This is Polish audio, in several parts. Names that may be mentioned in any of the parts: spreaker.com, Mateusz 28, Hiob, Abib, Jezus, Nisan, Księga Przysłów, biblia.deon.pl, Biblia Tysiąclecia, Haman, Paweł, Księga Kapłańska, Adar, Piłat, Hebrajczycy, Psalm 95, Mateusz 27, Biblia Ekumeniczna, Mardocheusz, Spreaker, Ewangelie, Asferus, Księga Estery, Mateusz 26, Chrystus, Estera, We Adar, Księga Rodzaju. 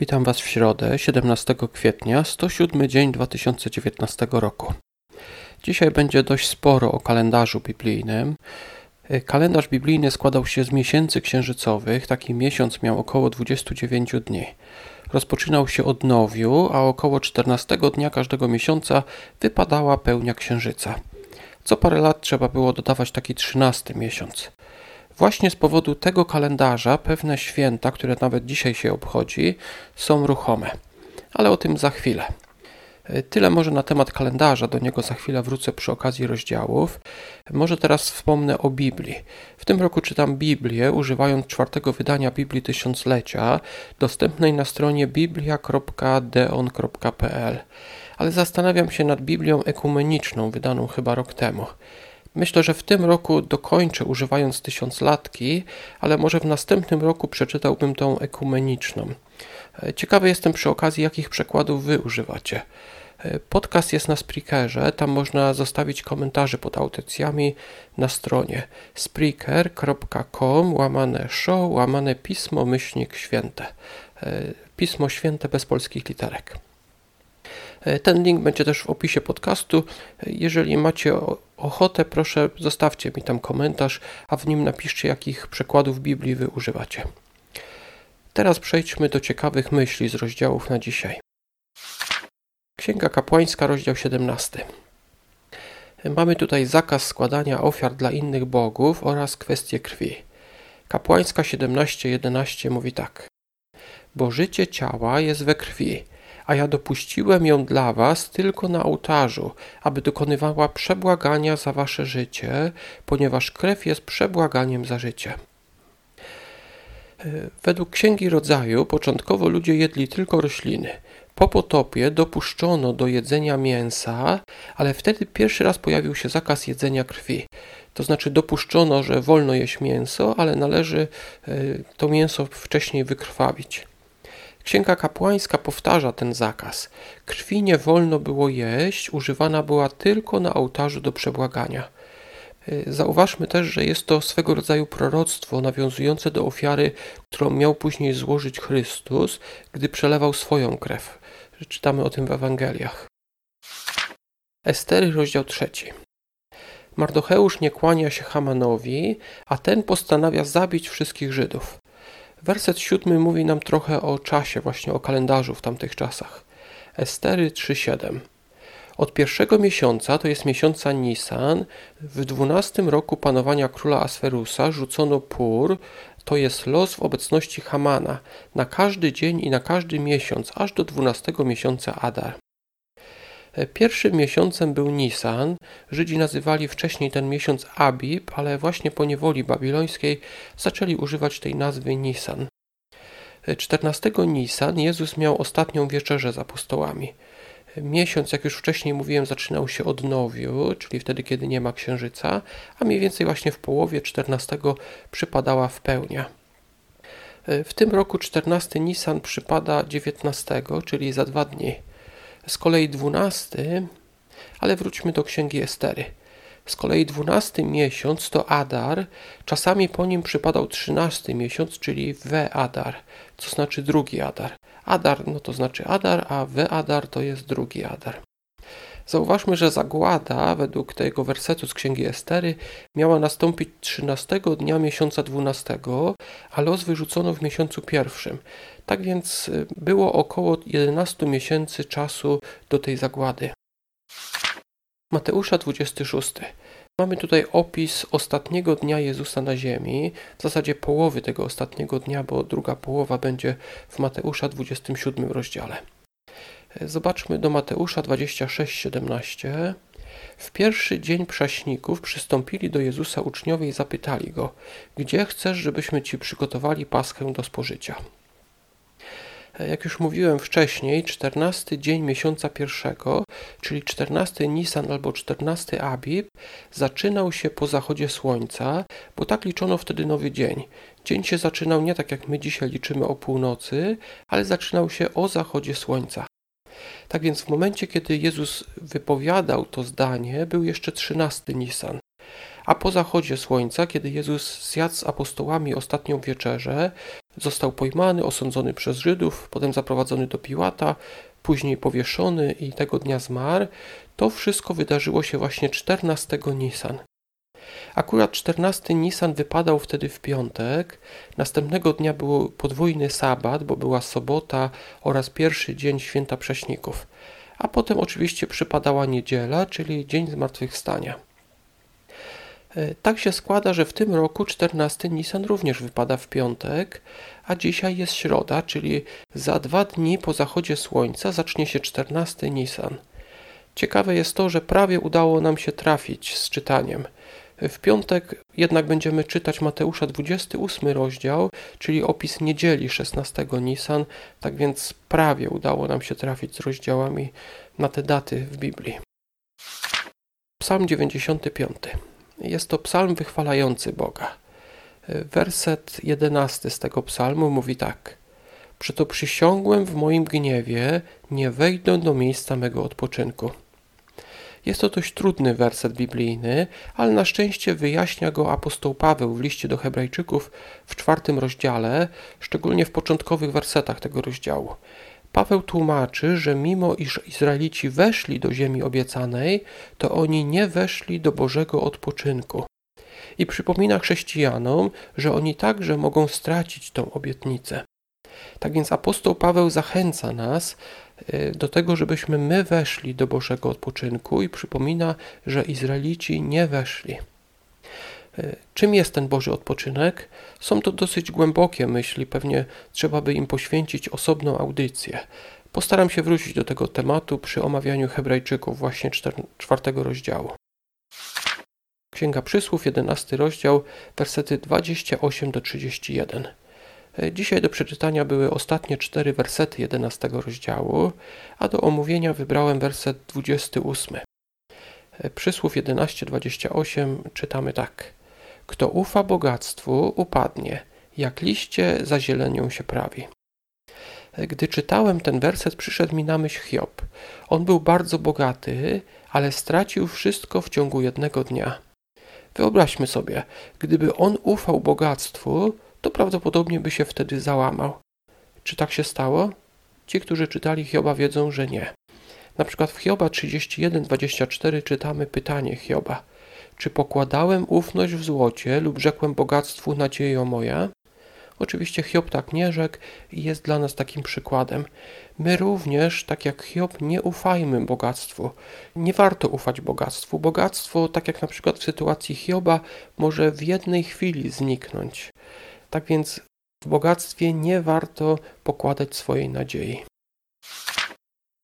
Witam Was w środę, 17 kwietnia, 107 dzień 2019 roku. Dzisiaj będzie dość sporo o kalendarzu biblijnym. Kalendarz biblijny składał się z miesięcy księżycowych, taki miesiąc miał około 29 dni. Rozpoczynał się od nowiu, a około 14 dnia każdego miesiąca wypadała pełnia księżyca. Co parę lat trzeba było dodawać taki 13 miesiąc. Właśnie z powodu tego kalendarza pewne święta, które nawet dzisiaj się obchodzi, są ruchome. Ale o tym za chwilę. Tyle może na temat kalendarza, do niego za chwilę wrócę przy okazji rozdziałów. Może teraz wspomnę o Biblii. W tym roku czytam Biblię, używając czwartego wydania Biblii Tysiąclecia, dostępnej na stronie biblia.deon.pl. Ale zastanawiam się nad Biblią Ekumeniczną, wydaną chyba rok temu. Myślę, że w tym roku dokończę używając tysiąclatki, ale może w następnym roku przeczytałbym tą ekumeniczną. Ciekawy jestem przy okazji, jakich przekładów Wy używacie. Podcast jest na Spreakerze, tam można zostawić komentarze pod audycjami na stronie spreaker.com, /show/pismo-święte. Pismo święte bez polskich literek. Ten link będzie też w opisie podcastu. Jeżeli macie ochotę, proszę zostawcie mi tam komentarz, a w nim napiszcie, jakich przekładów Biblii Wy używacie. Teraz przejdźmy do ciekawych myśli z rozdziałów na dzisiaj. Księga Kapłańska, rozdział 17. Mamy tutaj zakaz składania ofiar dla innych bogów oraz kwestię krwi. Kapłańska 17:11 mówi tak. Bo życie ciała jest we krwi, a ja dopuściłem ją dla was tylko na ołtarzu, aby dokonywała przebłagania za wasze życie, ponieważ krew jest przebłaganiem za życie. Według Księgi Rodzaju początkowo ludzie jedli tylko rośliny. Po potopie dopuszczono do jedzenia mięsa, ale wtedy pierwszy raz pojawił się zakaz jedzenia krwi. To znaczy dopuszczono, że wolno jeść mięso, ale należy to mięso wcześniej wykrwawić. Księga Kapłańska powtarza ten zakaz. Krwi nie wolno było jeść, używana była tylko na ołtarzu do przebłagania. Zauważmy też, że jest to swego rodzaju proroctwo nawiązujące do ofiary, którą miał później złożyć Chrystus, gdy przelewał swoją krew. Czytamy o tym w Ewangeliach. Estery, rozdział 3. Mardocheusz nie kłania się Hamanowi, a ten postanawia zabić wszystkich Żydów. Werset 7 mówi nam trochę o czasie, właśnie o kalendarzu w tamtych czasach. Estery 3:7. Od pierwszego miesiąca, to jest miesiąca Nisan, w 12 roku panowania króla Asferusa rzucono pur, to jest los w obecności Hamana, na każdy dzień i na każdy miesiąc, aż do 12 miesiąca Adar. Pierwszym miesiącem był Nisan, Żydzi nazywali wcześniej ten miesiąc Abib, ale właśnie po niewoli babilońskiej zaczęli używać tej nazwy Nisan. 14 Nisan Jezus miał ostatnią wieczerzę z apostołami. Miesiąc, jak już wcześniej mówiłem, zaczynał się od nowiu, czyli wtedy, kiedy nie ma księżyca, a mniej więcej właśnie w połowie 14 przypadała w pełnia. W tym roku 14 Nisan przypada 19, czyli za 2 dni. Z kolei 12, ale wróćmy do Księgi Estery. Z kolei 12 miesiąc to Adar, czasami po nim przypadał 13 miesiąc, czyli We Adar, co znaczy drugi Adar. Adar, no to znaczy Adar, a We Adar to jest drugi Adar. Zauważmy, że zagłada według tego wersetu z Księgi Estery miała nastąpić 13 dnia miesiąca 12, a los wyrzucono w miesiącu pierwszym. Tak więc było około 11 miesięcy czasu do tej zagłady. Mateusza 26. Mamy tutaj opis ostatniego dnia Jezusa na ziemi, w zasadzie połowy tego ostatniego dnia, bo druga połowa będzie w Mateusza 27 rozdziale. Zobaczmy do Mateusza 26:17. W pierwszy dzień Prześników przystąpili do Jezusa uczniowie i zapytali Go, gdzie chcesz, żebyśmy Ci przygotowali paschę do spożycia? Jak już mówiłem wcześniej, 14 dzień miesiąca pierwszego, czyli 14 Nisan albo 14 Abib, zaczynał się po zachodzie słońca, bo tak liczono wtedy nowy dzień. Dzień się zaczynał nie tak jak my dzisiaj liczymy o północy, ale zaczynał się o zachodzie słońca. Tak więc w momencie, kiedy Jezus wypowiadał to zdanie, był jeszcze 13 Nisan. A po zachodzie słońca, kiedy Jezus zjadł z apostołami ostatnią wieczerzę, został pojmany, osądzony przez Żydów, potem zaprowadzony do Piłata, później powieszony i tego dnia zmarł, to wszystko wydarzyło się właśnie 14 Nisan. Akurat 14 Nisan wypadał wtedy w piątek, następnego dnia był podwójny sabat, bo była sobota oraz pierwszy dzień święta Prześników, a potem oczywiście przypadała niedziela, czyli dzień Zmartwychwstania. Tak się składa, że w tym roku 14 Nisan również wypada w piątek, a dzisiaj jest środa, czyli za 2 dni po zachodzie słońca zacznie się 14 Nisan. Ciekawe jest to, że prawie udało nam się trafić z czytaniem. W piątek jednak będziemy czytać Mateusza 28 rozdział, czyli opis niedzieli 16 Nisan, tak więc prawie udało nam się trafić z rozdziałami na te daty w Biblii. Psalm 95. Jest to psalm wychwalający Boga. Werset 11 z tego psalmu mówi tak. Przeto przysiągłem w moim gniewie, nie wejdą do miejsca mego odpoczynku. Jest to dość trudny werset biblijny, ale na szczęście wyjaśnia go apostoł Paweł w liście do Hebrajczyków w 4 rozdziale, szczególnie w początkowych wersetach tego rozdziału. Paweł tłumaczy, że mimo iż Izraelici weszli do ziemi obiecanej, to oni nie weszli do Bożego odpoczynku. I przypomina chrześcijanom, że oni także mogą stracić tą obietnicę. Tak więc apostoł Paweł zachęca nas do tego, żebyśmy my weszli do Bożego odpoczynku i przypomina, że Izraelici nie weszli. Czym jest ten Boży odpoczynek? Są to dosyć głębokie myśli, pewnie trzeba by im poświęcić osobną audycję. Postaram się wrócić do tego tematu przy omawianiu Hebrajczyków właśnie 4 rozdziału. Księga Przysłów, 11 rozdział, wersety 28-31. Dzisiaj do przeczytania były ostatnie 4 wersety 11 rozdziału, a do omówienia wybrałem werset 28. Przysłów 11:28 czytamy tak. Kto ufa bogactwu, upadnie, jak liście za zielenią się prawi. Gdy czytałem ten werset, przyszedł mi na myśl Hiob. On był bardzo bogaty, ale stracił wszystko w ciągu jednego dnia. Wyobraźmy sobie, gdyby on ufał bogactwu, to prawdopodobnie by się wtedy załamał. Czy tak się stało? Ci, którzy czytali Hioba, wiedzą, że nie. Na przykład w Hioba 31:24 czytamy pytanie Hioba. Czy pokładałem ufność w złocie lub rzekłem bogactwu nadziejo moja? Oczywiście Hiob tak nie rzekł i jest dla nas takim przykładem. My również, tak jak Hiob, nie ufajmy bogactwu. Nie warto ufać bogactwu. Bogactwo, tak jak na przykład w sytuacji Hioba, może w jednej chwili zniknąć. Tak więc w bogactwie nie warto pokładać swojej nadziei.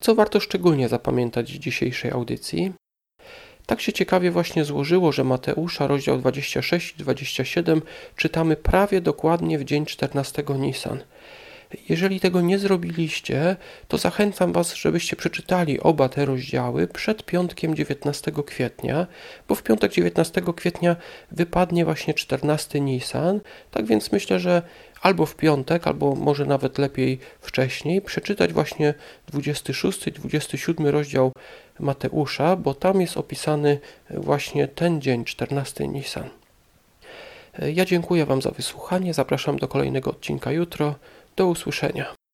Co warto szczególnie zapamiętać z dzisiejszej audycji? Tak się ciekawie właśnie złożyło, że Mateusza rozdział 26 i 27 czytamy prawie dokładnie w dzień 14 Nisan. Jeżeli tego nie zrobiliście, to zachęcam Was, żebyście przeczytali oba te rozdziały przed piątkiem 19 kwietnia, bo w piątek 19 kwietnia wypadnie właśnie 14 Nisan, tak więc myślę, że albo w piątek, albo może nawet lepiej wcześniej przeczytać właśnie 26 i 27 rozdział Mateusza, bo tam jest opisany właśnie ten dzień 14 Nisan. Ja dziękuję Wam za wysłuchanie, zapraszam do kolejnego odcinka jutro. Do usłyszenia.